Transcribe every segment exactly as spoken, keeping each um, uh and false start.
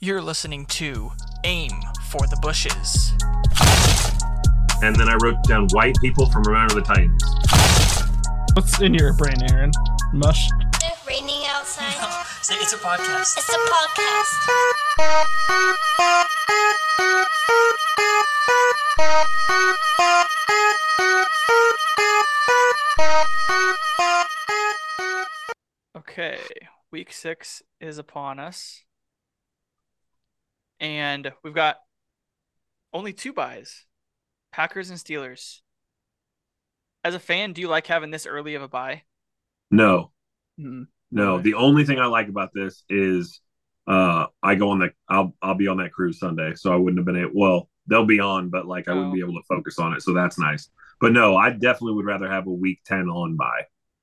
You're listening to Aim for the Bushes. And then I wrote down white people from Remember the Titans. What's in your brain, Aaron? Mush? It's raining outside. No, it's, a, it's a podcast. It's a podcast. Okay, week six is upon us. And we've got only two buys, Packers and Steelers. As a fan, do you like having this early of a buy? No. Mm-hmm. No. Okay. The only thing I like about this is uh, I go on that I'll I'll be on that cruise Sunday, so I wouldn't have been able well, they'll be on, but like I oh. wouldn't be able to focus on it. So that's nice. But no, I definitely would rather have a week ten on buy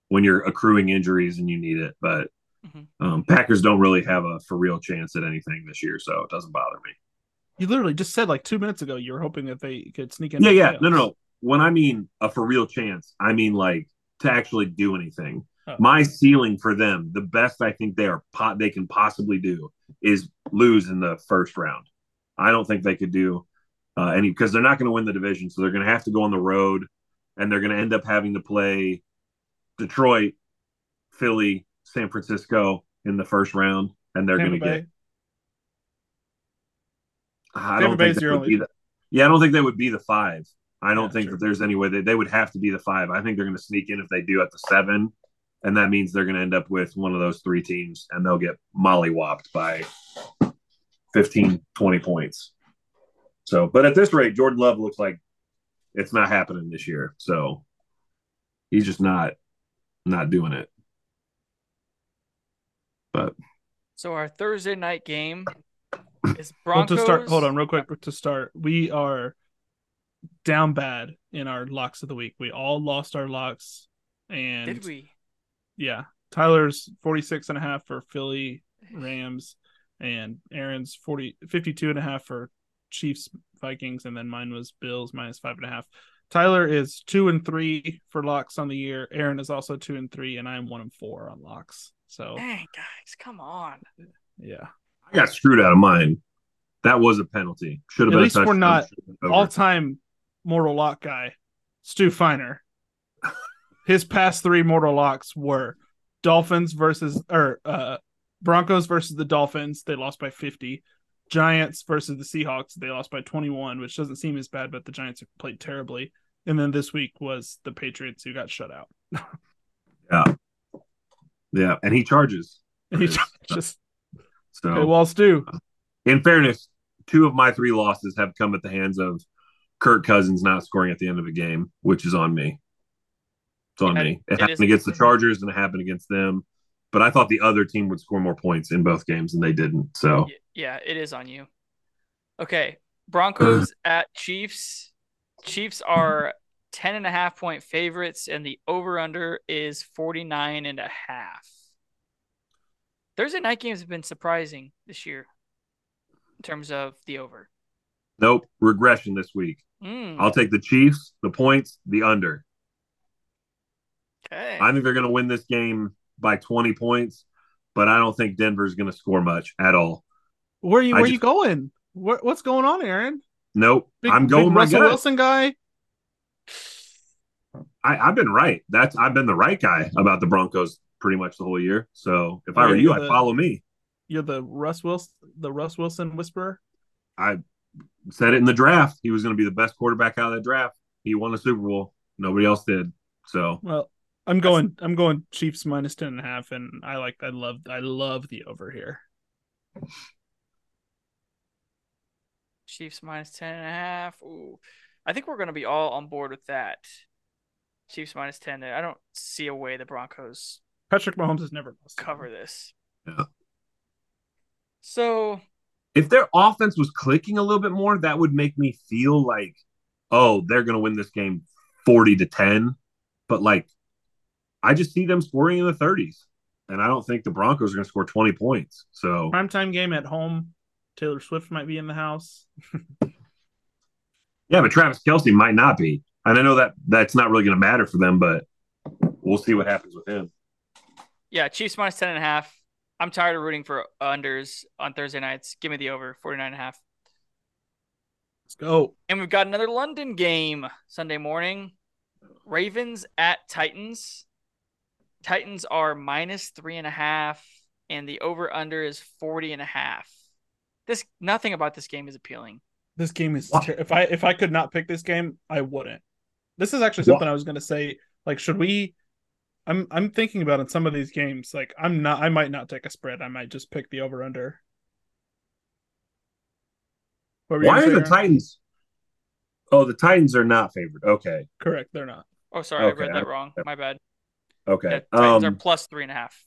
when you're accruing injuries and you need it. But Mm-hmm. Um, Packers don't really have a for real chance at anything this year, so it doesn't bother me. You literally just said like two minutes ago you were hoping that they could sneak in. Yeah, yeah. Playoffs. No, no, no. When I mean a for real chance, I mean like to actually do anything. Oh. My ceiling for them, the best I think they are pot they can possibly do is lose in the first round. I don't think they could do uh, any because they're not going to win the division, so they're going to have to go on the road, and they're going to end up having to play Detroit, Philly, San Francisco in the first round, and they're going to get. I don't think that would be the, yeah, I don't think they would be the five. I don't yeah, think sure. that there's any way that they, they would have to be the five. I think they're going to sneak in if they do at the seven, and that means they're going to end up with one of those three teams, and they'll get mollywopped by fifteen, twenty points. So, but at this rate, Jordan Love looks like it's not happening this year. So he's just not not doing it. But. So our Thursday night game is Broncos. Well, to start, hold on real quick to start. We are down bad in our locks of the week. We all lost our locks. And did we? Yeah. Tyler's forty-six and a half for Philly Rams and Aaron's fifty-two and a half for Chiefs Vikings. And then mine was Bills minus five and a half. Tyler is two and three for locks on the year. Aaron is also two and three, and I'm one and four on locks. So, dang, guys, come on. Yeah. I got screwed out of mine. That was a penalty. Should have been a touchdown. At least we're not all-time mortal lock guy, Stu Feiner. His past three mortal locks were Dolphins versus or uh, Broncos versus the Dolphins. They lost by fifty. Giants versus the Seahawks. They lost by twenty-one, which doesn't seem as bad, but the Giants played terribly. And then this week was the Patriots, who got shut out. Yeah. Yeah, and he charges. And he charges. So, okay, well, Stu. In fairness, two of my three losses have come at the hands of Kirk Cousins not scoring at the end of a game, which is on me. It's on yeah, me. It, it happened against the Chargers and it happened against them. But I thought the other team would score more points in both games, and they didn't. So yeah, it is on you. Okay, Broncos at Chiefs. Chiefs are Ten and a half point favorites, and the over-under is forty-nine and a half. Thursday night games have been surprising this year in terms of the over. Nope. Regression this week. Mm. I'll take the Chiefs, the points, the under. Okay. I think they're going to win this game by twenty points, but I don't think Denver's going to score much at all. Where are you, where just, you going? What, what's going on, Aaron? Nope. Big, I'm going big Russell Wilson guy. I, I've been right. That's I've been the right guy about the Broncos pretty much the whole year. So if oh, I were you, the, I'd follow me. You're the Russ Wilson, the Russ Wilson whisperer. I said it in the draft. He was going to be the best quarterback out of that draft. He won the Super Bowl. Nobody else did. So well, I'm going. I'm going Chiefs minus ten and a half, and I like. I love. I love the over here. Chiefs minus ten and a half. Ooh, I think we're going to be all on board with that. Chiefs minus ten there. I don't see a way the Broncos. Patrick Mahomes has never cover this. Yeah. So, if their offense was clicking a little bit more, that would make me feel like, oh, they're going to win this game forty to ten. But like, I just see them scoring in the thirties, and I don't think the Broncos are going to score twenty points. So, primetime game at home. Taylor Swift might be in the house. Yeah, but Travis Kelce might not be. And I know that that's not really going to matter for them, but we'll see what happens with him. Yeah, Chiefs minus ten and a half. I'm tired of rooting for unders on Thursday nights. Give me the over, forty-nine and a half. Let's go. And we've got another London game Sunday morning. Ravens at Titans. Titans are minus three and a half, and the over-under is forty and a half. This nothing about this game is appealing. This game is ter- if I if I could not pick this game, I wouldn't. This is actually something what? I was going to say. Like, should we? I'm I'm thinking about in some of these games. Like, I'm not. I might not take a spread. I might just pick the over/under. Why are the Titans? Oh, the Titans are not favored. Okay, correct. They're not. Oh, sorry, okay. I read that wrong. My bad. Okay, yeah, Titans um, are plus three and a half.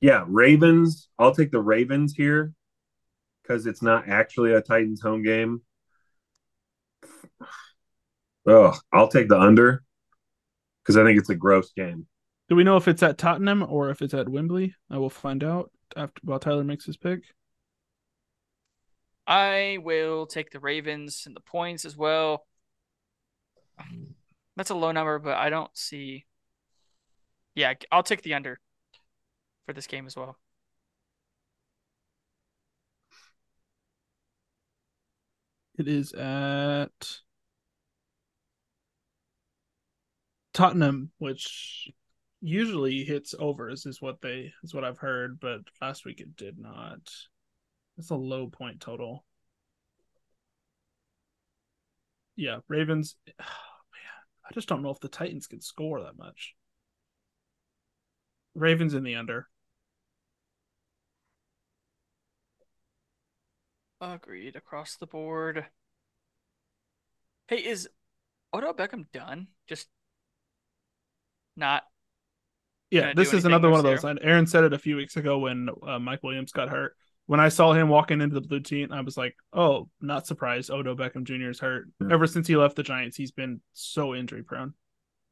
Yeah, Ravens. I'll take the Ravens here because it's not actually a Titans home game. Oh, I'll take the under because I think it's a gross game. Do we know if it's at Tottenham or if it's at Wembley? I will find out after while Tyler makes his pick. I will take the Ravens and the points as well. That's a low number, but I don't see. Yeah, I'll take the under for this game as well. It is at Tottenham, which usually hits overs, is what they is what I've heard, but last week it did not. That's a low point total. Yeah, Ravens. Oh, man, I just don't know if the Titans can score that much. Ravens in the under. Agreed across the board. Hey, is Odell Beckham done? Just not. Yeah, this is another one of those. Aaron said it a few weeks ago when uh, Mike Williams got hurt. When I saw him walking into the blue team, I was like, oh, not surprised. Odell Beckham Junior is hurt. Yeah. Ever since he left the Giants, he's been so injury prone.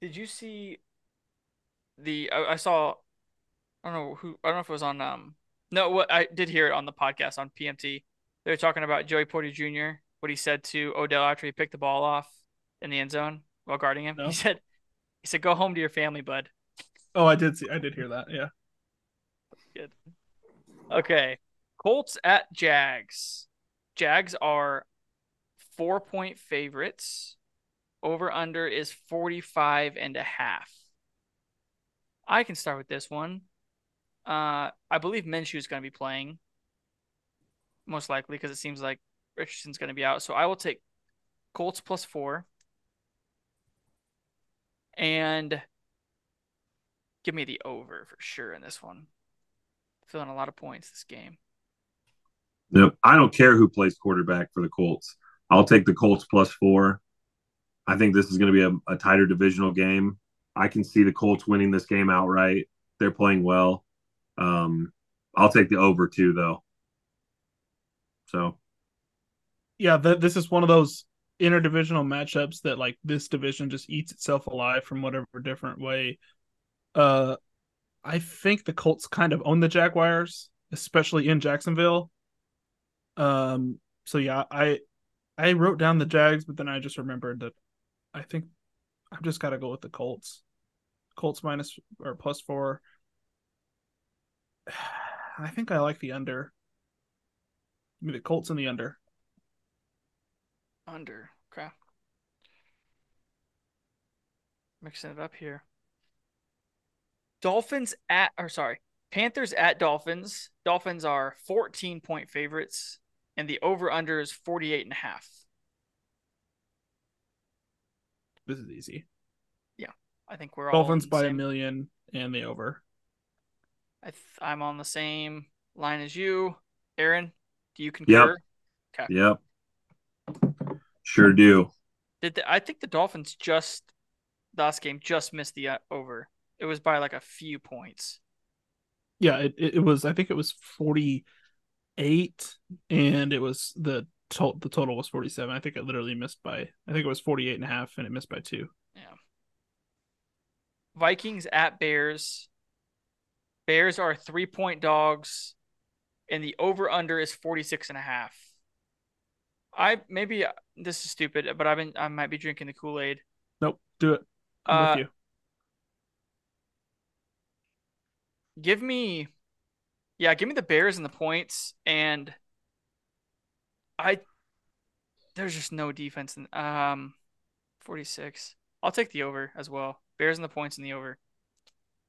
Did you see the, I, I saw, I don't know who, I don't know if it was on, um, no, what I did hear it on the podcast on P M T. They were talking about Joey Porter Junior, what he said to Odell after he picked the ball off in the end zone while guarding him. No. He said, he said, go home to your family, bud. Oh, I did see, I did hear that. Yeah. Good. Okay. Colts at Jags. Jags are four-point favorites. Over-under is forty-five and a half. I can start with this one. Uh, I believe Minshew is going to be playing, most likely, because it seems like Richardson's going to be out. So I will take Colts plus four. And give me the over for sure in this one. Filling a lot of points this game. No, I don't care who plays quarterback for the Colts. I'll take the Colts plus four. I think this is going to be a, a tighter divisional game. I can see the Colts winning this game outright. They're playing well. Um, I'll take the over too, though. So, yeah, the, this is one of those interdivisional matchups that, like, this division just eats itself alive from whatever different way. Uh, I think the Colts kind of own the Jaguars, especially in Jacksonville. Um, so yeah, I I wrote down the Jags, but then I just remembered that I think I've just got to go with the Colts. Colts minus or plus four. I think I like the under. I mean, the Colts and the under. Under, okay. Mixing it up here. Dolphins at, or sorry, Panthers at Dolphins. Dolphins are fourteen-point favorites, and the over-under is forty-eight and a half. This is easy. Yeah, I think we're all Dolphins by a million and the over. I th- I'm on the same line as you, Aaron. Do you concur? Yep. Okay. Yep. Sure do. Did the, I think the Dolphins just last game just missed the uh, over. It was by like a few points. Yeah, it, it was. I think it was forty-eight, and it was the total. The total was forty-seven. I think it literally missed by. I think it was forty-eight and a half, and it missed by two. Yeah. Vikings at Bears. Bears are three-point dogs, and the over/under is forty-six and a half. I maybe this is stupid, but I've been. I might be drinking the Kool-Aid. Nope, do it. I'm uh, with you. Give me Yeah, give me the Bears and the points. And I, there's just no defense in um, forty-six. I'll take the over as well. Bears and the points and the over.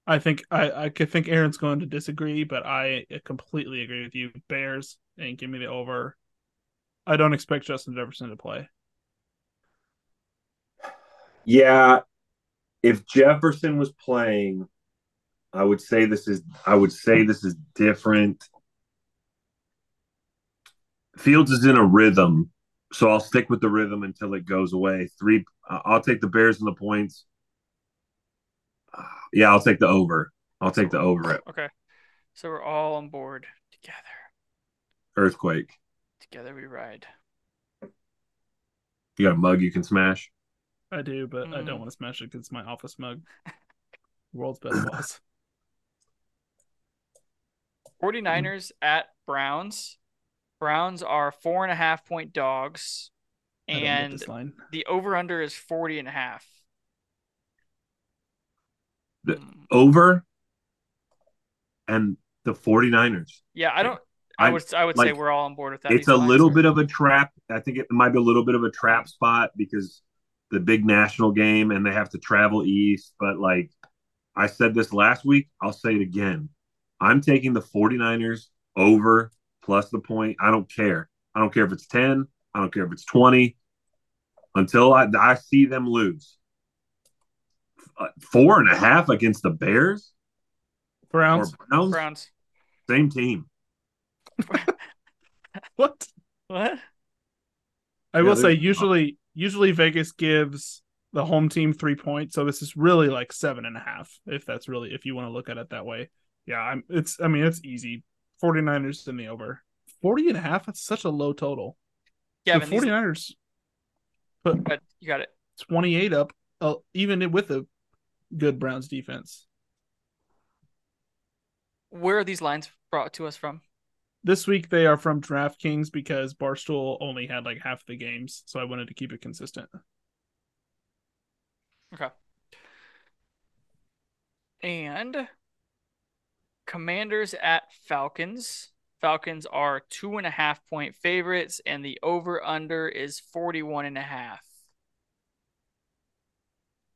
I think I, I could think Aaron's going to disagree, but I completely agree with you. Bears and give me the over. I don't expect Justin Jefferson to play. Yeah, if Jefferson was playing, I would say this is I would say this is different. Fields is in a rhythm, so I'll stick with the rhythm until it goes away. Three, I'll take the Bears and the points. Yeah, I'll take the over. I'll take the over it. Okay, so we're all on board together. Earthquake. Together we ride. You got a mug you can smash? I do, but mm. I don't want to smash it because it's my office mug. World's best boss. forty-niners mm. at Browns. Browns are four and a half point dogs, and the over-under is forty and a half. The mm. over and the forty-niners. Yeah, I don't I, I would I would like, say we're all on board with that. It's a little bit of a trap. I think it might be a little bit of a trap spot because the big national game and they have to travel east, but like I said this last week, I'll say it again. I'm taking the forty-niners over plus the point. I don't care. I don't care if it's ten, I don't care if it's twenty until I I see them lose. Uh, four and a half against the Bears? Browns. Browns? Browns. Same team. What? What? I yeah, will say usually usually Vegas gives the home team three points, so this is really like seven and a half, if that's really if you want to look at it that way. Yeah, I'm it's I mean it's easy. forty-niners in the over. forty and a half, that's such a low total. Yeah, the forty-niners put but you got it. twenty-eight up, uh, even with a good Browns defense. Where are these lines brought to us from? This week they are from DraftKings because Barstool only had like half the games, so I wanted to keep it consistent. Okay. And Commanders at Falcons. Falcons are two and a half point favorites, and the over-under is forty-one and a half.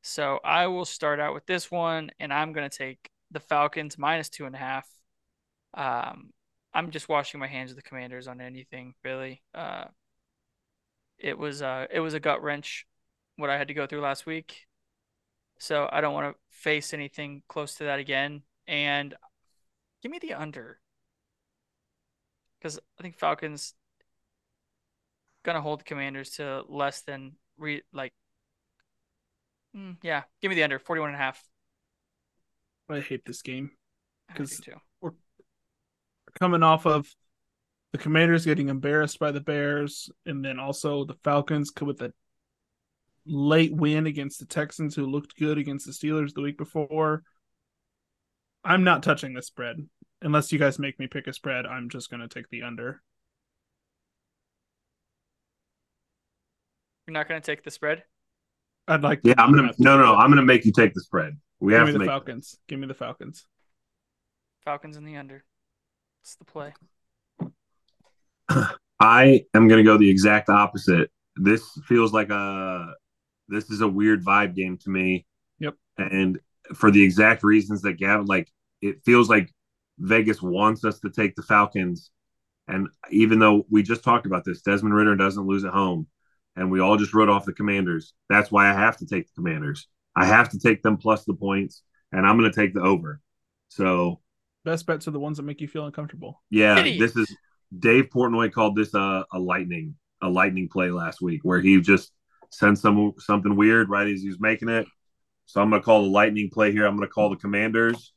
So I will start out with this one, and I'm going to take the Falcons minus two and a half. Um, I'm just washing my hands of the Commanders on anything, really. Uh, it was uh, it was a gut wrench what I had to go through last week. So I don't want to face anything close to that again. And give me the under. Because I think Falcons going to hold the Commanders to less than, re- like, mm, yeah, give me the under, forty-one and a half. I hate this game. Because we're coming off of the Commanders getting embarrassed by the Bears, and then also the Falcons with a late win against the Texans, who looked good against the Steelers the week before. I'm not touching this spread. Unless you guys make me pick a spread, I'm just going to take the under. You're not going to take the spread? I'd like to. Yeah, I'm going to. No, no, I'm going to make you take the spread. We have to make Falcons. Give me the Falcons. Falcons in the under. It's the play. I am going to go the exact opposite. This feels like a this is a weird vibe game to me. Yep. And for the exact reasons that Gavin, like it feels like Vegas wants us to take the Falcons. And even though we just talked about this, Desmond Ridder doesn't lose at home. And we all just wrote off the Commanders. That's why I have to take the Commanders. I have to take them plus the points, and I'm going to take the over. So best bets are the ones that make you feel uncomfortable. Yeah, hey. This is Dave Portnoy called this a, a lightning a lightning play last week, where he just sent some something weird right as he was making it. So I'm going to call the lightning play here. I'm going to call the Commanders,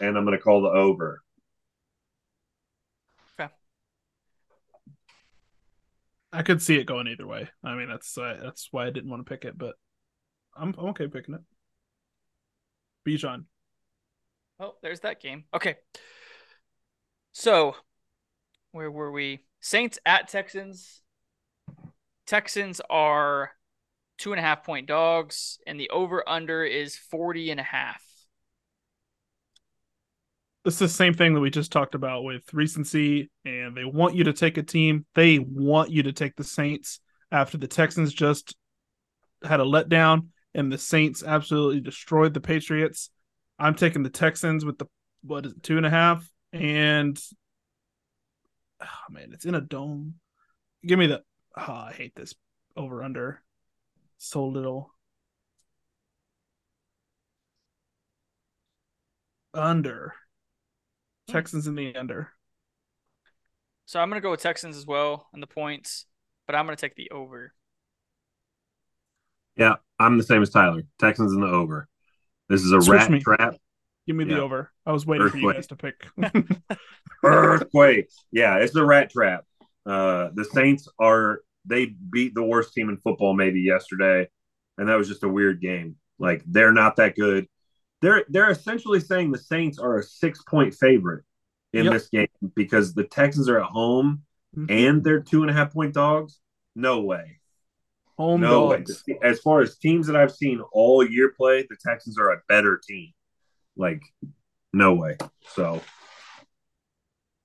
and I'm going to call the over. Okay. I could see it going either way. I mean, that's uh, that's why I didn't want to pick it, but I'm, I'm okay picking it. Bijan. Oh, there's that game. Okay. So, where were we? Saints at Texans. Texans are two and a half point dogs, and the over under is forty and a half. This is the same thing that we just talked about with recency, and they want you to take a team. They want you to take the Saints after the Texans just had a letdown and the Saints absolutely destroyed the Patriots. I'm taking the Texans with the, what is it, two and a half? And, oh, man, it's in a dome. Give me the, oh, I hate this over-under so little. Under. Texans in the under. So I'm going to go with Texans as well on the points, but I'm going to take the over. Yeah, I'm the same as Tyler. Texans in the over. This is a Switch rat me. trap. Give me yeah. the over. I was waiting Earthquake. for you guys to pick. Earthquake. Yeah, it's a rat trap. Uh, the Saints are – they beat the worst team in football maybe yesterday, and that was just a weird game. Like, they're not that good. They're they're essentially saying the Saints are a six-point favorite in yep. this game because the Texans are at home mm-hmm. and they're two-and-a-half-point dogs? No way. Home no dogs. Way. As far as teams that I've seen all year play, the Texans are a better team. Like, no way. So,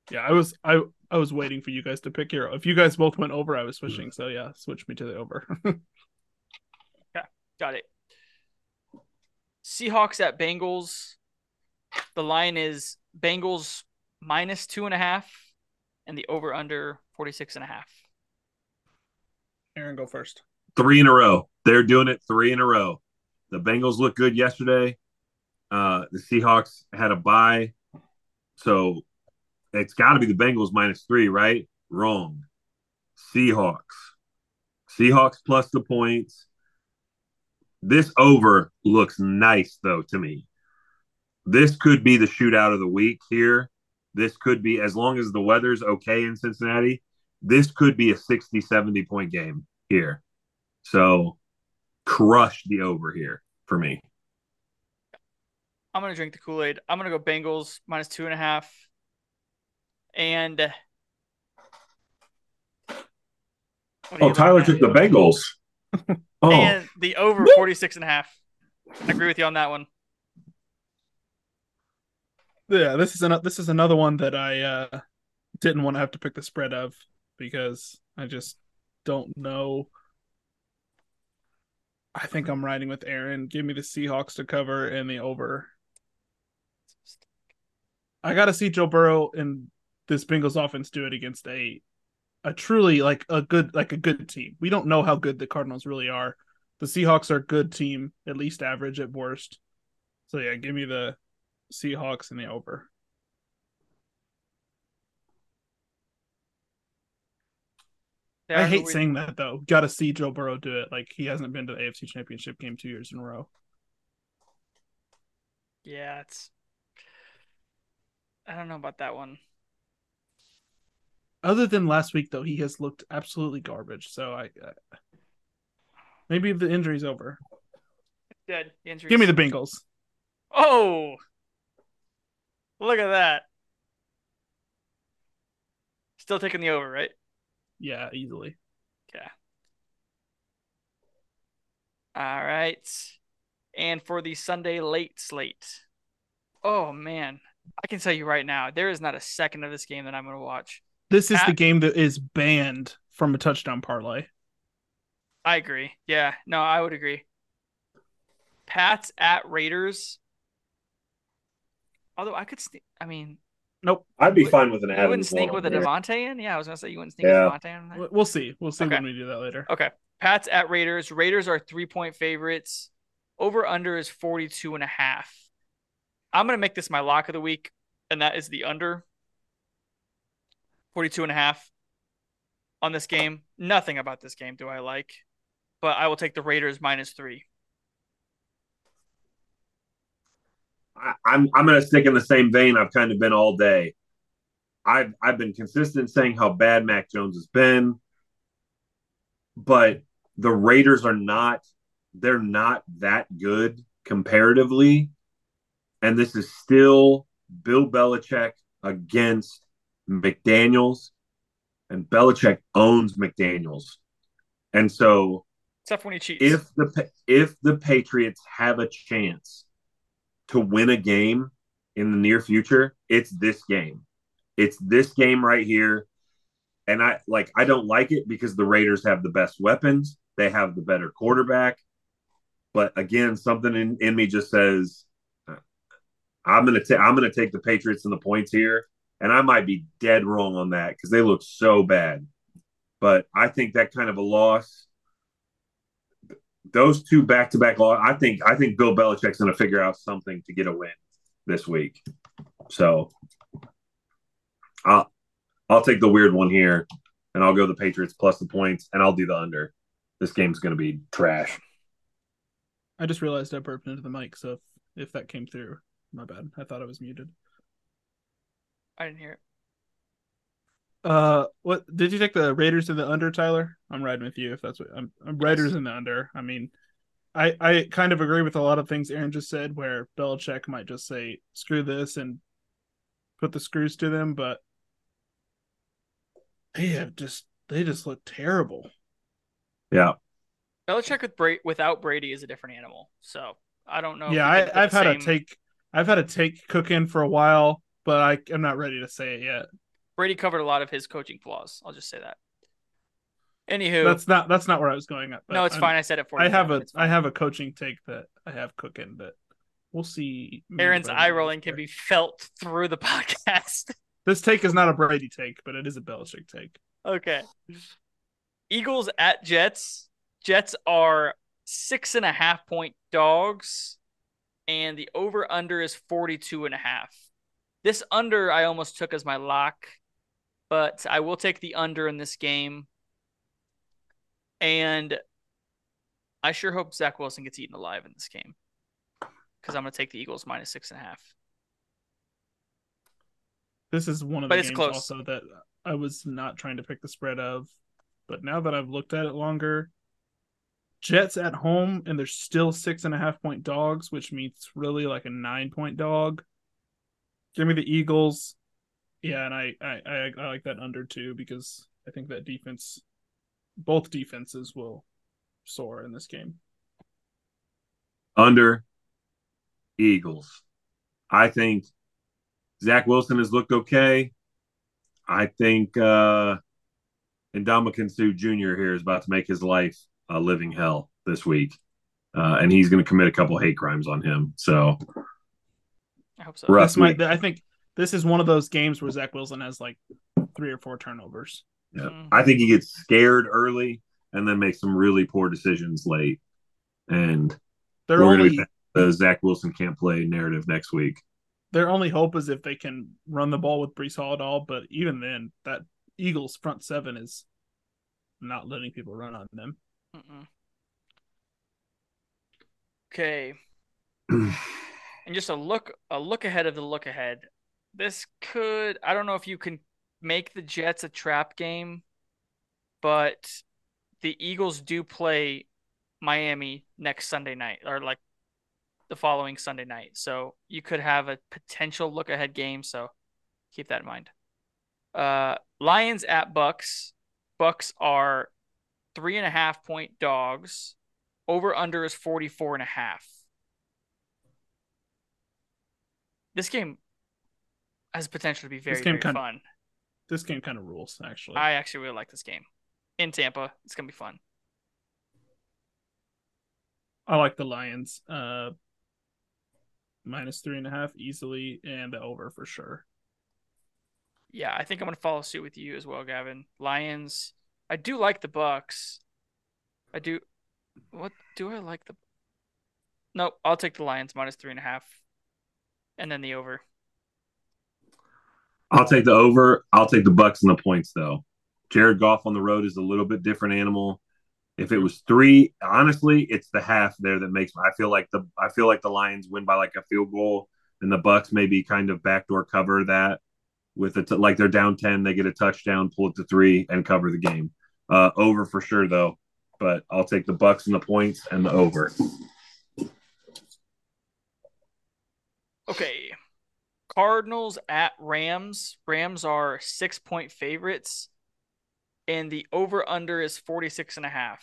yeah, I was I, I was waiting for you guys to pick your – if you guys both went over, I was switching. Mm-hmm. So, yeah, switch me to the over. Yeah, got it. Seahawks at Bengals. The line is Bengals minus two and a half, and the over under forty-six and a half. Aaron, go first. Three in a row. They're doing it three in a row. The Bengals looked good yesterday. Uh, the Seahawks had a bye. So it's got to be the Bengals minus three, right? Wrong. Seahawks. Seahawks plus the points. This over looks nice, though, to me. This could be the shootout of the week here. This could be, as long as the weather's okay in Cincinnati, this could be a sixty, seventy-point game here. So crush the over here for me. I'm going to drink the Kool-Aid. I'm going to go Bengals minus two and a half. And oh, Tyler took the Bengals. Oh. And the over forty-six and a half. I agree with you on that one. Yeah, this is an, this is another one that I uh, didn't want to have to pick the spread of because I just don't know. I think I'm riding with Aaron. Give me the Seahawks to cover and the over. I got to see Joe Burrow and this Bengals offense do it against a A truly like a good like a good team. We don't know how good the Cardinals really are. The Seahawks are a good team, at least average at worst. So yeah, give me the Seahawks and the over. I hate we... saying that though. Got to see Joe Burrow do it. Like he hasn't been to the A F C Championship game two years in a row. Yeah, it's. I don't know about that one. Other than last week, though, he has looked absolutely garbage. So I, I maybe the injury's over. It's dead. The injury's Give me the Bengals. Oh, look at that! Still taking the over, right? Yeah, easily. Yeah. All right, and for the Sunday late slate. Oh man, I can tell you right now, there is not a second of this game that I'm going to watch. This is the game that is banned from a touchdown parlay. I agree. Yeah. No, I would agree. Pats at Raiders. Although I could sneak. I mean. Nope. I'd be would, fine with an Adams. You wouldn't sneak with a Devontae in? Yeah, I was going to say you wouldn't sneak yeah. with a Devontae in there. We'll see. We'll see okay. when we do that later. Okay. Pats at Raiders. Raiders are three-point favorites. Over-under is forty-two and a half. I'm going to make this my lock of the week, and that is the under. forty-two and a half on this game. Nothing about this game do I like, but I will take the Raiders minus three. I, I'm I'm going to stick in the same vein I've kind of been all day. I've I've been consistent saying how bad Mac Jones has been, but the Raiders are not they're not that good comparatively, and this is still Bill Belichick against McDaniels, and Belichick owns McDaniels, and so except when he cheats. If the if the Patriots have a chance to win a game, in the near future, it's this game. It's this game right here. And I like I don't like it because the Raiders have the best weapons. They have the better quarterback. But again, something in, in me just says I'm gonna ta- I'm gonna take the Patriots and the points here. And I might be dead wrong on that because they look so bad. But I think that kind of a loss, those two back-to-back losses, I think I think Bill Belichick's going to figure out something to get a win this week. So I'll, I'll take the weird one here, and I'll go the Patriots plus the points, and I'll do the under. This game's going to be trash. I just realized I burped into the mic, so if, if that came through, my bad. I thought I was muted. I didn't hear it. Uh, what did you take the Raiders in the under, Tyler? I'm riding with you if that's what I'm, I'm Raiders in the under. I mean, I, I kind of agree with a lot of things Aaron just said, where Belichick might just say, screw this and put the screws to them, but they have just, they just look terrible. Yeah. Belichick with Bra- without Brady is a different animal. So I don't know. Yeah. I, I've had same... a take, I've had a take cooking for a while, but I, I'm not ready to say it yet. Brady covered a lot of his coaching flaws. I'll just say that. Anywho, that's not that's not where I was going at. No, it's I'm, fine. I said it for you. I have a I have a coaching take that I have cooking, but we'll see. Aaron's eye rolling can be felt through the podcast. This take is not a Brady take, but it is a Belichick take. Okay. Eagles at Jets. Jets are six and a half point dogs, and the over under is forty-two and a half. This under I almost took as my lock. But I will take the under in this game. And I sure hope Zach Wilson gets eaten alive in this game, because I'm going to take the Eagles minus six and a half. This is one of the games close. Also that I was not trying to pick the spread of. But now that I've looked at it longer, Jets at home, and they're still six and a half point dogs, which means really like a nine point dog. Give me the Eagles. Yeah, and I, I, I, I like that under too, because I think that defense, both defenses will soar in this game. Under Eagles. I think Zach Wilson has looked okay. I think uh, Ndamukong Suh Junior here is about to make his life a living hell this week, uh, and he's going to commit a couple hate crimes on him. So I hope so. That's my, I think this is one of those games where Zach Wilson has like three or four turnovers. Yeah, mm-hmm. I think he gets scared early and then makes some really poor decisions late. And they're we're only, gonna be back to the Zach Wilson can't play narrative next week. Their only hope is if they can run the ball with Breece Hall at all. But even then, that Eagles front seven is not letting people run on them. Mm-mm. Okay. And just a look, a look ahead of the look ahead. This could, I don't know if you can make the Jets a trap game, but the Eagles do play Miami next Sunday night, or like the following Sunday night. So you could have a potential look ahead game. So keep that in mind. Uh, Lions at Bucks. Bucks are three and a half point dogs. Over under is forty-four and a half. This game has potential to be very, very kinda, fun. This game kind of rules, actually. I actually really like this game. In Tampa, it's going to be fun. I like the Lions. Uh, minus three and a half easily, and the over for sure. Yeah, I think I'm going to follow suit with you as well, Gavin. Lions. I do like the Bucks. I do. What do I like the? No, I'll take the Lions minus three and a half. And then the over. I'll take the over. I'll take the Bucks and the points, though. Jared Goff on the road is a little bit different animal. If it was three, honestly, it's the half there that makes me. I feel like the I feel like the Lions win by like a field goal, and the Bucks maybe kind of backdoor cover that with it. Like they're down ten, they get a touchdown, pull it to three, and cover the game. Uh, over for sure, though. But I'll take the Bucks and the points and the over. Okay, Cardinals at Rams. Rams are six-point favorites, and the over-under is forty-six and a half.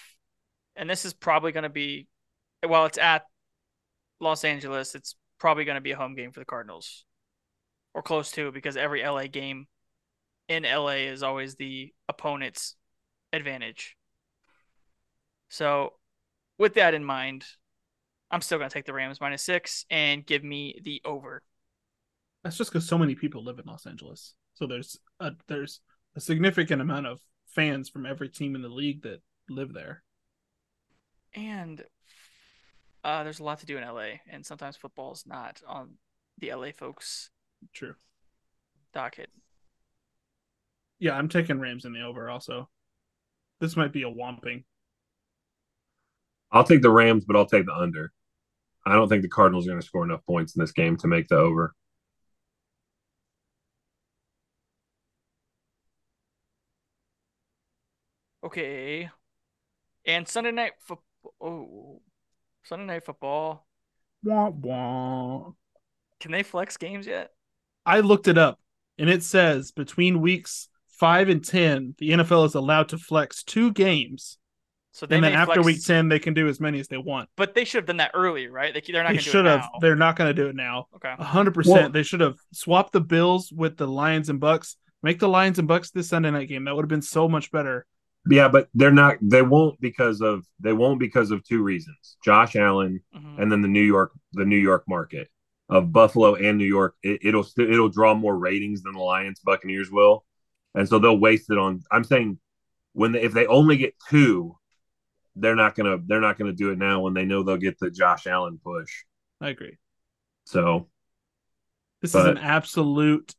And this is probably going to be, while it's at Los Angeles, it's probably going to be a home game for the Cardinals. or close to, because every L A game in L A is always the opponent's advantage. So with that in mind, I'm still going to take the Rams minus six and give me the over. That's just because so many people live in Los Angeles. So there's a, there's a significant amount of fans from every team in the league that live there. And uh, there's a lot to do in L A, and sometimes football's not on the L A folks' True. docket. Yeah, I'm taking Rams in the over also. This might be a whomping. I'll take the Rams, but I'll take the under. I don't think the Cardinals are going to score enough points in this game to make the over. Okay. And Sunday night football. Oh, Sunday night football. Wah, wah. Can they flex games yet? I looked it up, and it says between weeks five and ten, the N F L is allowed to flex two games. So they and then after flex... week ten, they can do as many as they want. But they should have done that earlier, right? They, they're not going to do it now. They're not going to do it now. Okay. one hundred percent. Well, they should have swapped the Bills with the Lions and Bucks. Make the Lions and Bucks this Sunday night game. That would have been so much better. Yeah, but they're not. They won't because of they won't because of two reasons: Josh Allen, mm-hmm. and then the New York, the New York market of Buffalo and New York. It, it'll it'll draw more ratings than the Lions Buccaneers will, and so they'll waste it on. I'm saying when they, if they only get two, they're not gonna they're not gonna do it now when they know they'll get the Josh Allen push. I agree. So this but, is an absolute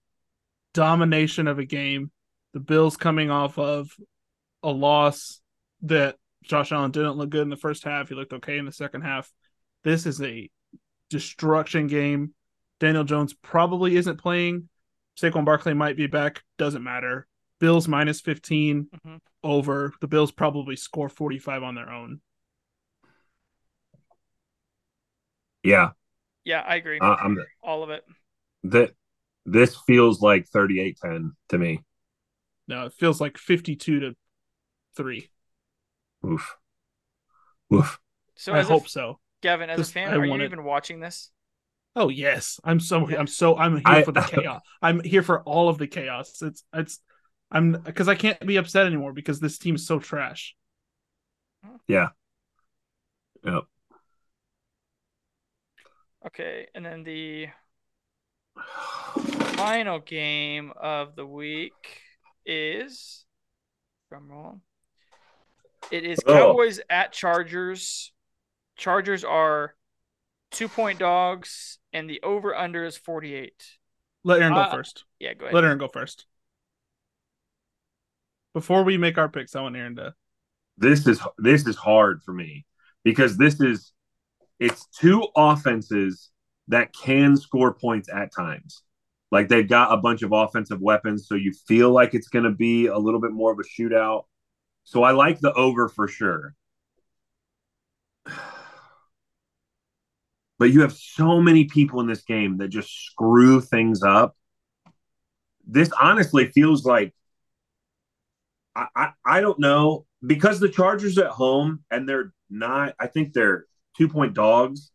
domination of a game. The Bills coming off of a loss that Josh Allen didn't look good in the first half. He looked okay in the second half. This is a destruction game. Daniel Jones probably isn't playing. Saquon Barkley might be back. Doesn't matter. Bills minus fifteen, mm-hmm. over. The Bills probably score forty-five on their own. Yeah. Yeah, I agree. Uh, I'm, All of it. That This feels like thirty-eight ten to me. No, it feels like fifty-two to three. Oof. Oof. So I hope f- so. Gavin, as this, a fan, I are you even it. watching this? Oh yes. I'm so I'm so I'm here I, for the chaos. I'm here for all of the chaos. It's it's I'm because I can't be upset anymore because this team is so trash. Yeah. Yep. Okay, and then the final game of the week is drumroll. It is Cowboys oh. at Chargers. Chargers are two-point dogs, and the over-under is forty-eight. Let Aaron uh, go first. Yeah, go ahead. Let Aaron go first. Before we make our picks, I want Aaron to. This is this is hard for me because this is it's two offenses that can score points at times. Like they've got a bunch of offensive weapons, so you feel like it's going to be a little bit more of a shootout. So I like the over for sure. But you have so many people in this game that just screw things up. This honestly feels like, I, I, I don't know, because the Chargers at home and they're not, I think they're two-point dogs.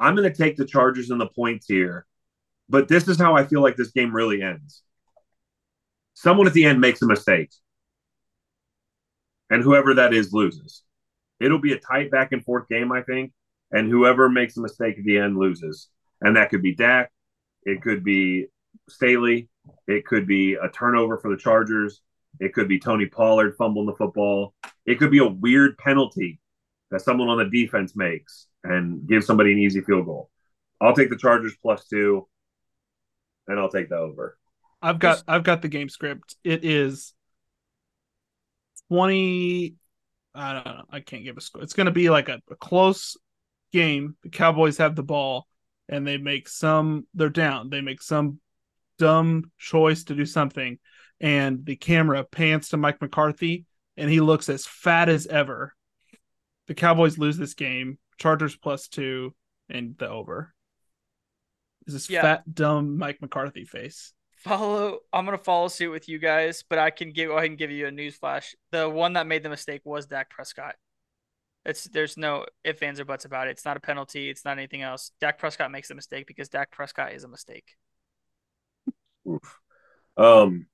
I'm going to take the Chargers in the points here. But this is how I feel like this game really ends. Someone at the end makes a mistake. And whoever that is loses. It'll be a tight back and forth game, I think. And whoever makes a mistake at the end loses. And that could be Dak. It could be Staley. It could be a turnover for the Chargers. It could be Tony Pollard fumbling the football. It could be a weird penalty that someone on the defense makes and gives somebody an easy field goal. I'll take the Chargers plus two, and I'll take the over. I've got I've got the game script. It is twenty, I don't know. I can't give a score. It's going to be like a, a close game. The Cowboys have the ball, and they make some. They're down. They make some dumb choice to do something, and the camera pans to Mike McCarthy, and he looks as fat as ever. The Cowboys lose this game. Chargers plus two, and the over. Is this yeah. fat, dumb Mike McCarthy face? Follow. I'm gonna follow suit with you guys, but I can give, go ahead and give you a newsflash. The one that made the mistake was Dak Prescott. It's there's no ifs, ands, or buts about it. It's not a penalty. It's not anything else. Dak Prescott makes the mistake because Dak Prescott is a mistake. Oof. Um,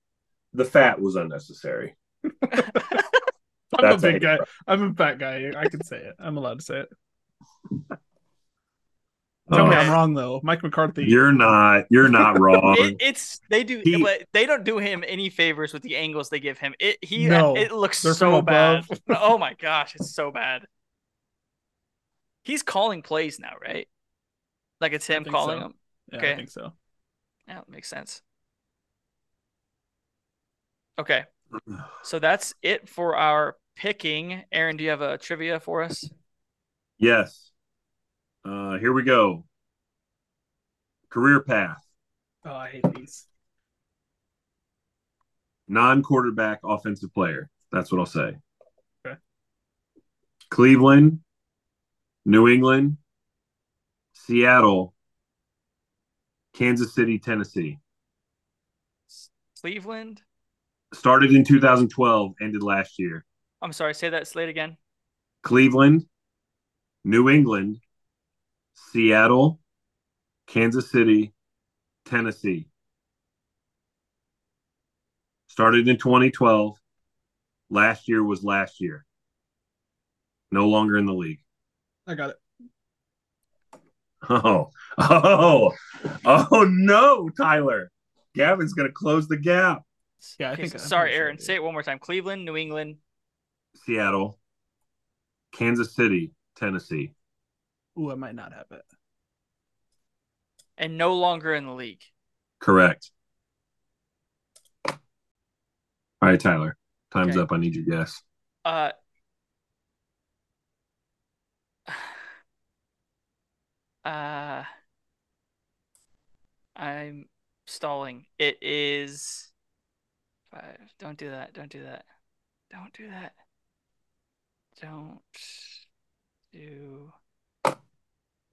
the fat was unnecessary. I'm That's a big guy. Problem. I'm a fat guy. I can say it. I'm allowed to say it. Tell uh, me I'm wrong though, Mike McCarthy. You're not. You're not wrong. it, it's they do, he, but they don't do him any favors with the angles they give him. It he. No, it looks so bad. Oh my gosh, it's so bad. He's calling plays now, right? Like it's him calling so. them. Yeah, okay, I think so. Yeah, that makes sense. Okay. So that's it for our picking. Aaron, do you have a trivia for us? Yes. Uh, here we go. Career path. Oh, I hate these. Non-quarterback offensive player. That's what I'll say. Okay. Cleveland, New England, Seattle, Kansas City, Tennessee. Cleveland. Started in two thousand twelve, ended last year. I'm sorry, say that slate again. Cleveland, New England, Seattle, Kansas City, Tennessee. Started in twenty twelve. Last year was last year. No longer in the league. I got it. Oh, oh, oh no, Tyler. Gavin's going to close the gap. Yeah, I okay, think. So, sorry, Aaron. Say it one more time. Cleveland, New England, Seattle, Kansas City, Tennessee. Ooh, I might not have it. And no longer in the league. Correct. All right, Tyler. Time's okay. up. I need your guess. Uh, uh, I'm stalling. It is. Five. Don't do that. Don't do that. Don't do that. Don't do.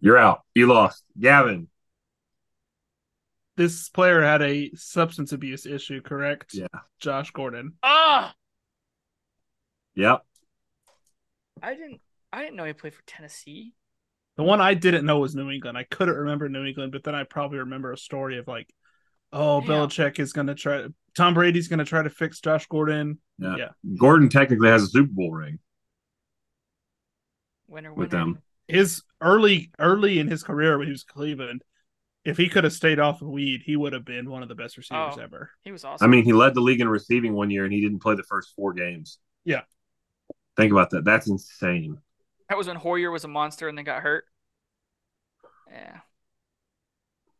You're out. You lost. Gavin. This player had a substance abuse issue, correct? Yeah. Josh Gordon. Ah! Yep. I didn't I didn't know he played for Tennessee. The one I didn't know was New England. I couldn't remember New England, but then I probably remember a story of like, oh, yeah. Belichick is going to try – Tom Brady's going to try to fix Josh Gordon. Yeah. yeah. Gordon technically has a Super Bowl ring. Winner, winner. With them. His early early in his career when he was Cleveland, if he could have stayed off of weed, he would have been one of the best receivers oh, ever. He was awesome. I mean, he led the league in receiving one year, and he didn't play the first four games. Yeah. Think about that. That's insane. That was when Hoyer was a monster and then got hurt. Yeah.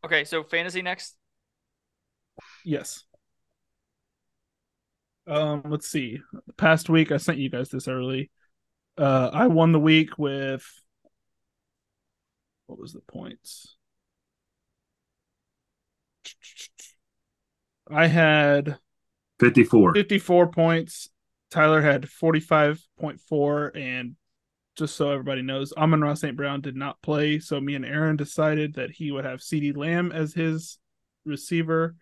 Okay, so fantasy next? Yes. Um, let's see. The past week, I sent you guys this early. Uh, I won the week with what was the points? I had fifty-four. fifty-four points. Tyler had forty-five point four, and just so everybody knows, Amon-Ra Saint Brown did not play, so me and Aaron decided that he would have CeeDee Lamb as his receiver.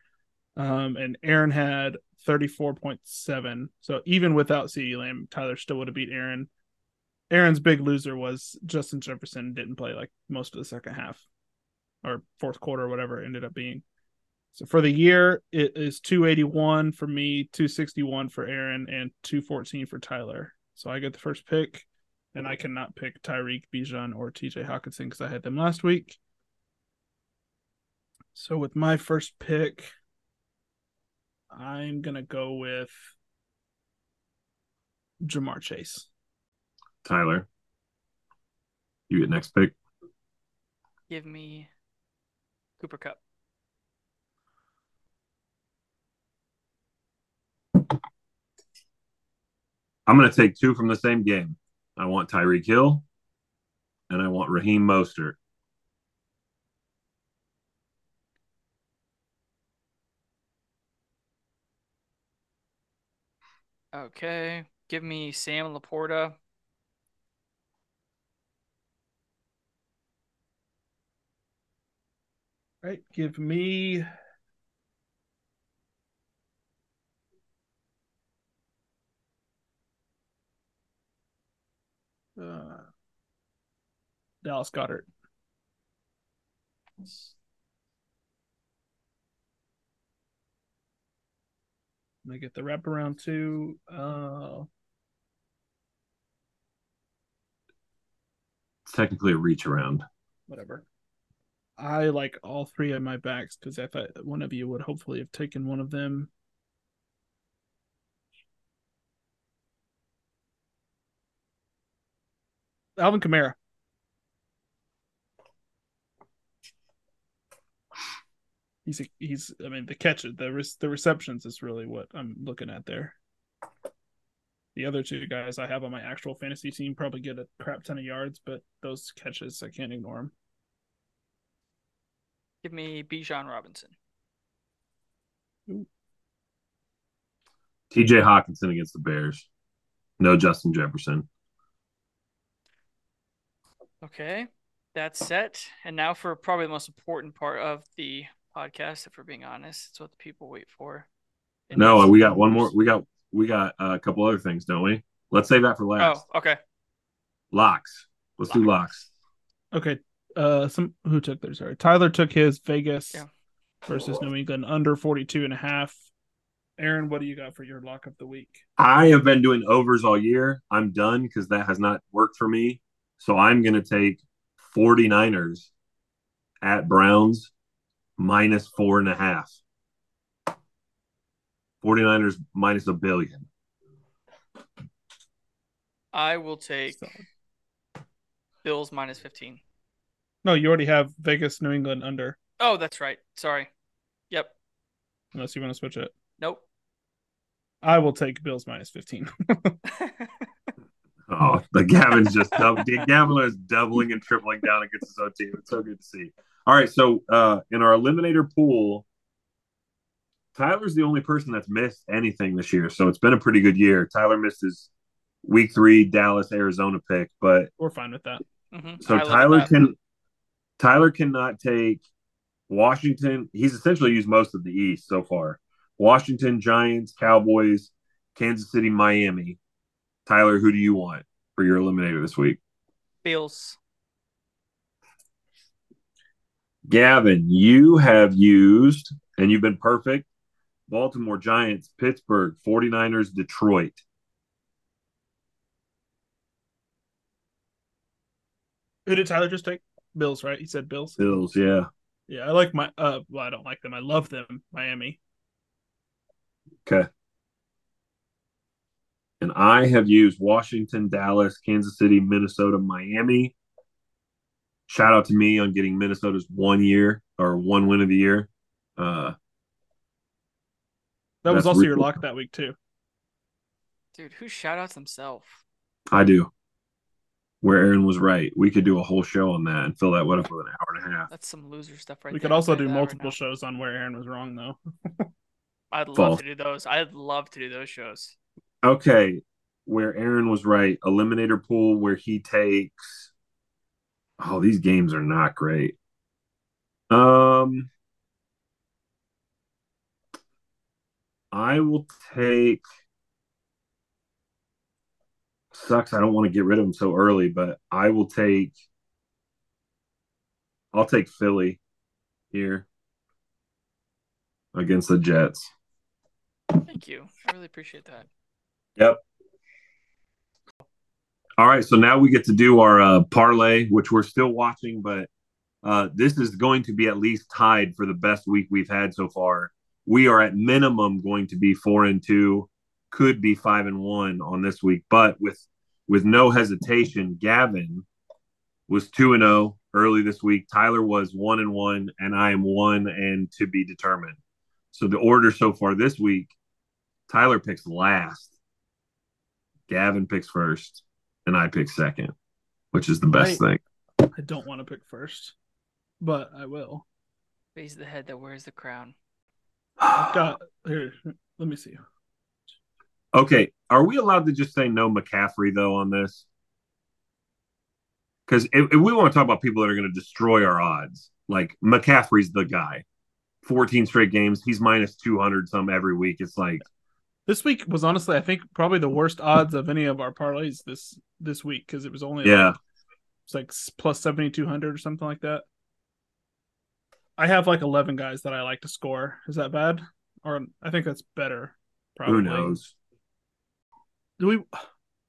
Um, and Aaron had thirty-four point seven. So even without CeeDee Lamb, Tyler still would have beat Aaron. Aaron's big loser was Justin Jefferson didn't play like most of the second half or fourth quarter, or whatever it ended up being. So for the year, it is two eighty-one for me, two sixty-one for Aaron, and two fourteen for Tyler. So I get the first pick, and I cannot pick Tyreek, Bijan, or T J Hockenson because I had them last week. So with my first pick, I'm going to go with Jamar Chase. Tyler, you get next pick. Give me Cooper Kupp. I'm going to take two from the same game. I want Tyreek Hill, and I want Raheem Mostert. Okay, give me Sam Laporta. All right, give me uh, Dallas Goddard. I get the wraparound too. Uh... It's technically a reach around. Whatever. I like all three of my backs because I thought one of you would hopefully have taken one of them. Alvin Kamara. He's a, he's. I mean, the catch, the re- the receptions is really what I'm looking at there. The other two guys I have on my actual fantasy team probably get a crap ton of yards, but those catches I can't ignore them. Give me Bijan Robinson. Ooh. T J Hockenson against the Bears. No Justin Jefferson. Okay, that's set. And now for probably the most important part of the podcast, if we're being honest. It's what the people wait for. No, we got one more. We got we got a couple other things, don't we? Let's save that for last. Oh, okay. Locks. Let's Locks. do locks. Okay. Uh, some who took theirs? Sorry, Tyler took his Vegas yeah. versus New England under forty-two and a half. Aaron, what do you got for your lock of the week? I have been doing overs all year. I'm done because that has not worked for me. So I'm going to take forty-niners at Browns minus four and a half. forty-niners minus a billion. I will take so. Bills minus fifteen. No, you already have Vegas, New England under. Oh, that's right. Sorry. Yep. Unless you want to switch it. Nope. I will take Bills minus fifteen. Oh, the Gavin's just double. Gavin is doubling and tripling down against his own team. It's so good to see. All right, so uh, in our eliminator pool, Tyler's the only person that's missed anything this year, so it's been a pretty good year. Tyler missed his week three Dallas Arizona pick, but we're fine with that. Mm-hmm. So Tyler can Tyler cannot take Washington. He's essentially used most of the East so far: Washington, Giants, Cowboys, Kansas City, Miami. Tyler, who do you want for your eliminator this week? Bills. Gavin, you have used, and you've been perfect, Baltimore, Giants, Pittsburgh, forty-niners, Detroit. Who did Tyler just take? Bills, right? He said Bills. Bills, yeah. Yeah, I like my uh well, I don't like them. I love them, Miami. Okay. And I have used Washington, Dallas, Kansas City, Minnesota, Miami. Shout out to me on getting Minnesota's one year or one win of the year. Uh, that was also really your cool. lock that week too. Dude, who shout outs himself? I do. Where Aaron was right. We could do a whole show on that and fill that one up with an hour and a half. That's some loser stuff right we there. We could also do multiple right shows on where Aaron was wrong though. I'd love False. to do those. I'd love to do those shows. Okay, where Aaron was right, eliminator pool where he takes. Oh, these games are not great. Um, I will take. Sucks. I don't want to get rid of him so early, but I will take. I'll take Philly here against the Jets. Thank you. I really appreciate that. Yep. All right, so now we get to do our uh, parlay, which we're still watching, but uh, this is going to be at least tied for the best week we've had so far. We are at minimum going to be four and two, could be five and one on this week, but with with no hesitation, Gavin was two and zero early this week. Tyler was one and one, and I am one and to be determined. So the order so far this week, Tyler picks last. Gavin picks first, and I pick second, which is the best I, thing. I don't want to pick first, but I will. Raise the head that wears the crown. God, here, let me see. Okay, are we allowed to just say no McCaffrey, though, on this? Because if, if we want to talk about people that are going to destroy our odds, like McCaffrey's the guy. fourteen straight games. He's minus two hundred some every week. It's like... This week was honestly, I think, probably the worst odds of any of our parlays this this week because it was only yeah, like, it's like plus seventy two hundred or something like that. I have like eleven guys that I like to score. Is that bad? Or I think that's better. Probably. Who knows? Do we?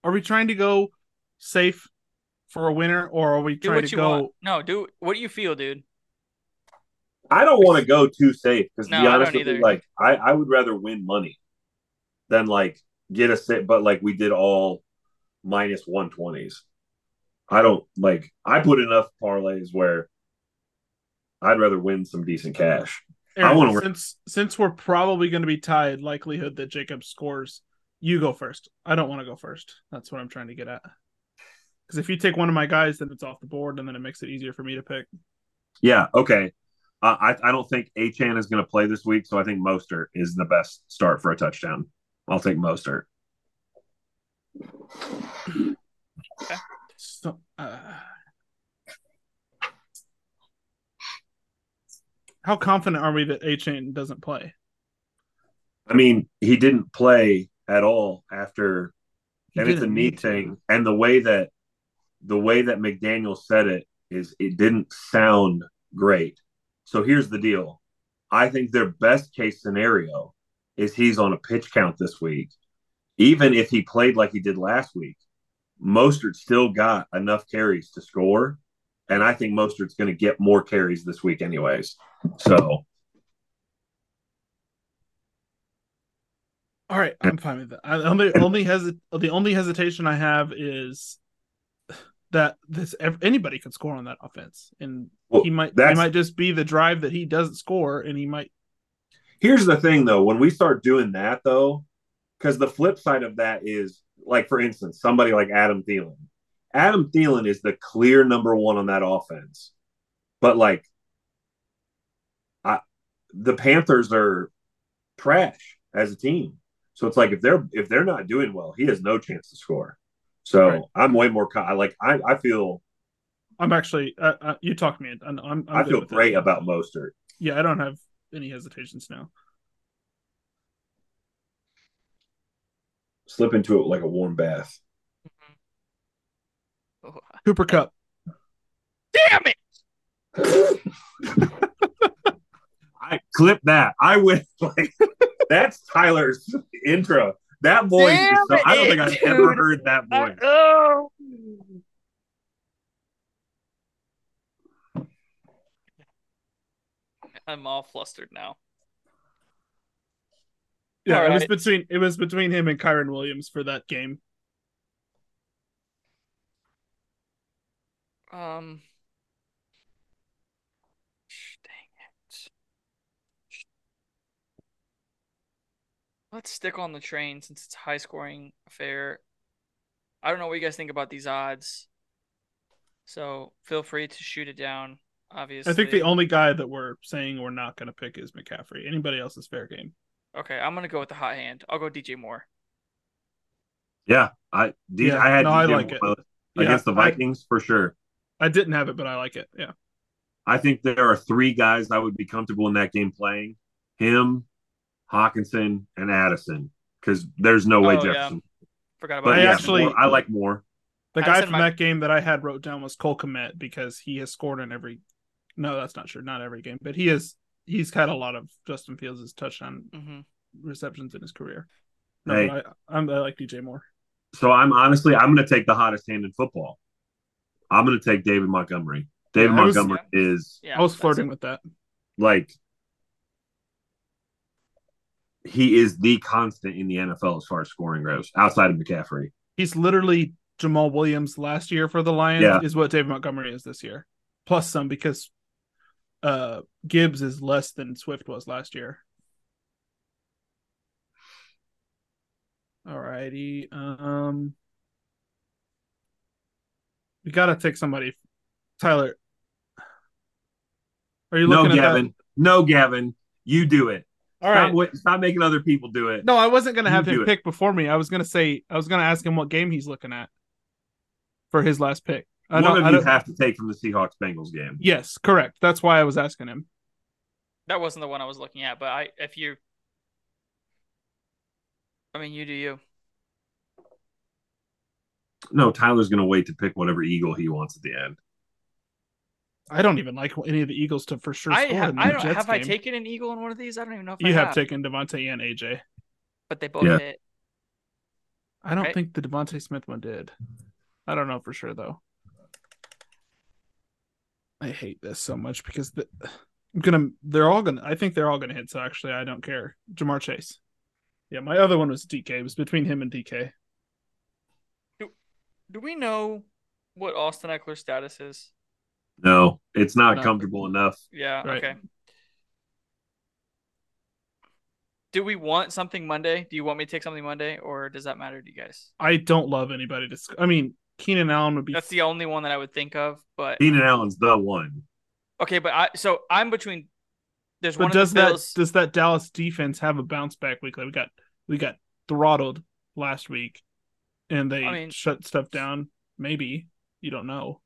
Are we trying to go safe for a winner, or are we do trying what to you go? Want. No, do what do you feel, dude? I don't want to go too safe because, no, to be honest with you, like I, I would rather win money than like get a sit. But like we did all minus one twenties. I don't like. I put enough parlays where I'd rather win some decent cash. Aaron, I want to since since we're probably going to be tied. Likelihood that Jacob scores. You go first. I don't want to go first. That's what I'm trying to get at. Because if you take one of my guys, then it's off the board, and then it makes it easier for me to pick. Yeah. Okay. Uh, I I don't think Achane is going to play this week, so I think Mostert is the best start for a touchdown. I'll take Mostert. Okay. So, uh, how confident are we that Achane doesn't play? I mean, he didn't play at all after, he and it's a knee thing. And the way that the way that McDaniel said it is, it didn't sound great. So here's the deal. I think their best case scenario is he's on a pitch count this week. Even if he played like he did last week, Mostert still got enough carries to score. And I think Mostert's going to get more carries this week anyways. So. All right. I'm fine with that. I, only, only hesi- the only hesitation I have is that this anybody could score on that offense, and well, he might he might just be the drive that he doesn't score, and he might. Here's the thing, though, when we start doing that, though, because the flip side of that is, like, for instance, somebody like Adam Thielen. Adam Thielen is the clear number one on that offense, but like, I the Panthers are trash as a team, so it's like if they're if they're not doing well, he has no chance to score. So right. I'm way more – like, I, I feel – I'm actually uh, – uh, you talked me. I'm, I'm I feel great that. about Mostert. Yeah, I don't have any hesitations now. Slip into it like a warm bath. Mm-hmm. Oh. Cooper Kupp. Damn it! I clipped that. I went like – that's Tyler's intro. That voice, is so, I don't think I've ever heard that voice. Oh. I'm all flustered now. Yeah, all it right. was between it was between him and Kyron Williams for that game. Um, dang it. Let's stick on the train since it's a high-scoring affair. I don't know what you guys think about these odds, so feel free to shoot it down, obviously. I think the only guy that we're saying we're not going to pick is McCaffrey. Anybody else is fair game. Okay, I'm going to go with the hot hand. I'll go D J Moore. Yeah, I, D- yeah, I had no, D J I like Moore it. against yeah, the Vikings I, for sure. I didn't have it, but I like it, yeah. I think there are three guys I would be comfortable in that game playing. Him, Hockenson, and Addison. Because there's no way oh, Jefferson. Yeah. Forgot about but, yeah, actually, more, I like Moore. The guy from my... that game that I had wrote down was Cole Kmet, because he has scored in every. No, that's not true. Not every game, but he is. He's had a lot of Justin Fields' touchdown mm-hmm. receptions in his career. No, hey. I, I'm, I like D J Moore. So I'm honestly, I'm going to take the hottest hand in football. I'm going to take David Montgomery. David yeah, Montgomery was, yeah. is. Yeah, I was flirting it. with that. Like. He is the constant in the N F L as far as scoring goes, outside of McCaffrey. He's literally Jamal Williams last year for the Lions yeah. is what David Montgomery is this year. Plus some, because uh, Gibbs is less than Swift was last year. All righty. Um, we got to take somebody. Tyler, are you looking no, at Gavin. That? No, Gavin. You do it. All right. Stop, stop making other people do it. No, I wasn't going to have you him pick it. before me. I was going to say, I was going to ask him what game he's looking at for his last pick. I One don't, of you have to take from the Seahawks-Bengals game. Yes, correct. That's why I was asking him. That wasn't the one I was looking at, but I, if you, I mean, you do you. No, Tyler's going to wait to pick whatever Eagle he wants at the end. I don't even like any of the Eagles to for sure. I score have, in the I don't, Jets have game. I taken an Eagle in one of these? I don't even know if you I have. You have taken Devontae and A J. but they both yeah. hit. I don't right? think the Devontae Smith one did. I don't know for sure, though. I hate this so much because the, I'm gonna. They're all gonna. I think they're all gonna hit. So actually, I don't care. Jamar Chase. Yeah, my other one was D K. It was between him and D K. Do Do we know what Austin Eckler's status is? No, it's not no. comfortable enough. Yeah. Right. Okay. Do we want something Monday? Do you want me to take something Monday, or does that matter to you guys? I don't love anybody to. I mean, Keenan Allen would be. That's the only one that I would think of, but Keenan Allen's the one. Okay, but I so I'm between. There's but one. Does of the that Bills... does that Dallas defense have a bounce back week? Like we got we got throttled last week, and they I mean, shut stuff down. Maybe you don't know.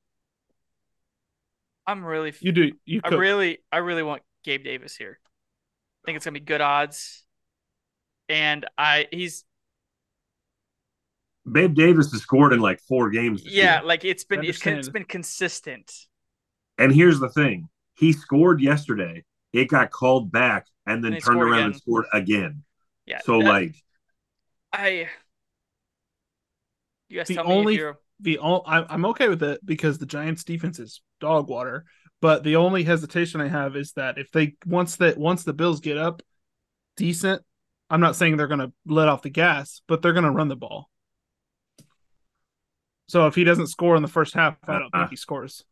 I'm really. You do. You. I cook. really. I really want Gabe Davis here. I think it's gonna be good odds. And I, he's Babe Davis has scored in like four games. Yeah, year. like it's been it's, it's been consistent. And here's the thing: he scored yesterday. It got called back, and then and turned around again. and scored again. Yeah. So that, like, I. You guys the tell only, me if you're... the only I'm okay with it because the Giants' defense is dog water. But the only hesitation I have is that if they once that once the Bills get up, decent. I'm not saying they're going to let off the gas, but they're going to run the ball. So if he doesn't score in the first half, I don't uh-huh. think he scores.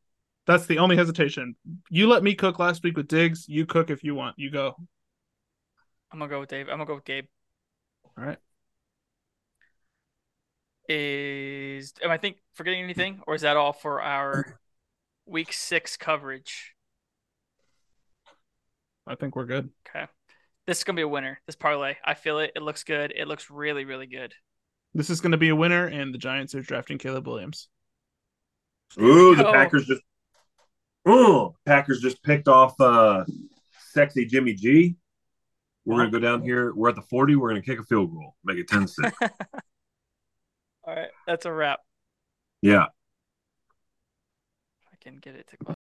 That's the only hesitation. You let me cook last week with Diggs. You cook if you want. You go. I'm going to go with Dave. I'm going to go with Gabe. All right. Is am I think forgetting anything, or is that all for our week six coverage? I think we're good. Okay. This is going to be a winner, this parlay. I feel it. It looks good. It looks really, really good. This is going to be a winner, and the Giants are drafting Caleb Williams. Ooh, the Packers just Ooh, Packers just picked off uh, sexy Jimmy G. We're going to go down here. We're at the forty. We're going to kick a field goal. Make it ten six. All right. That's a wrap. Yeah. I can get it to close.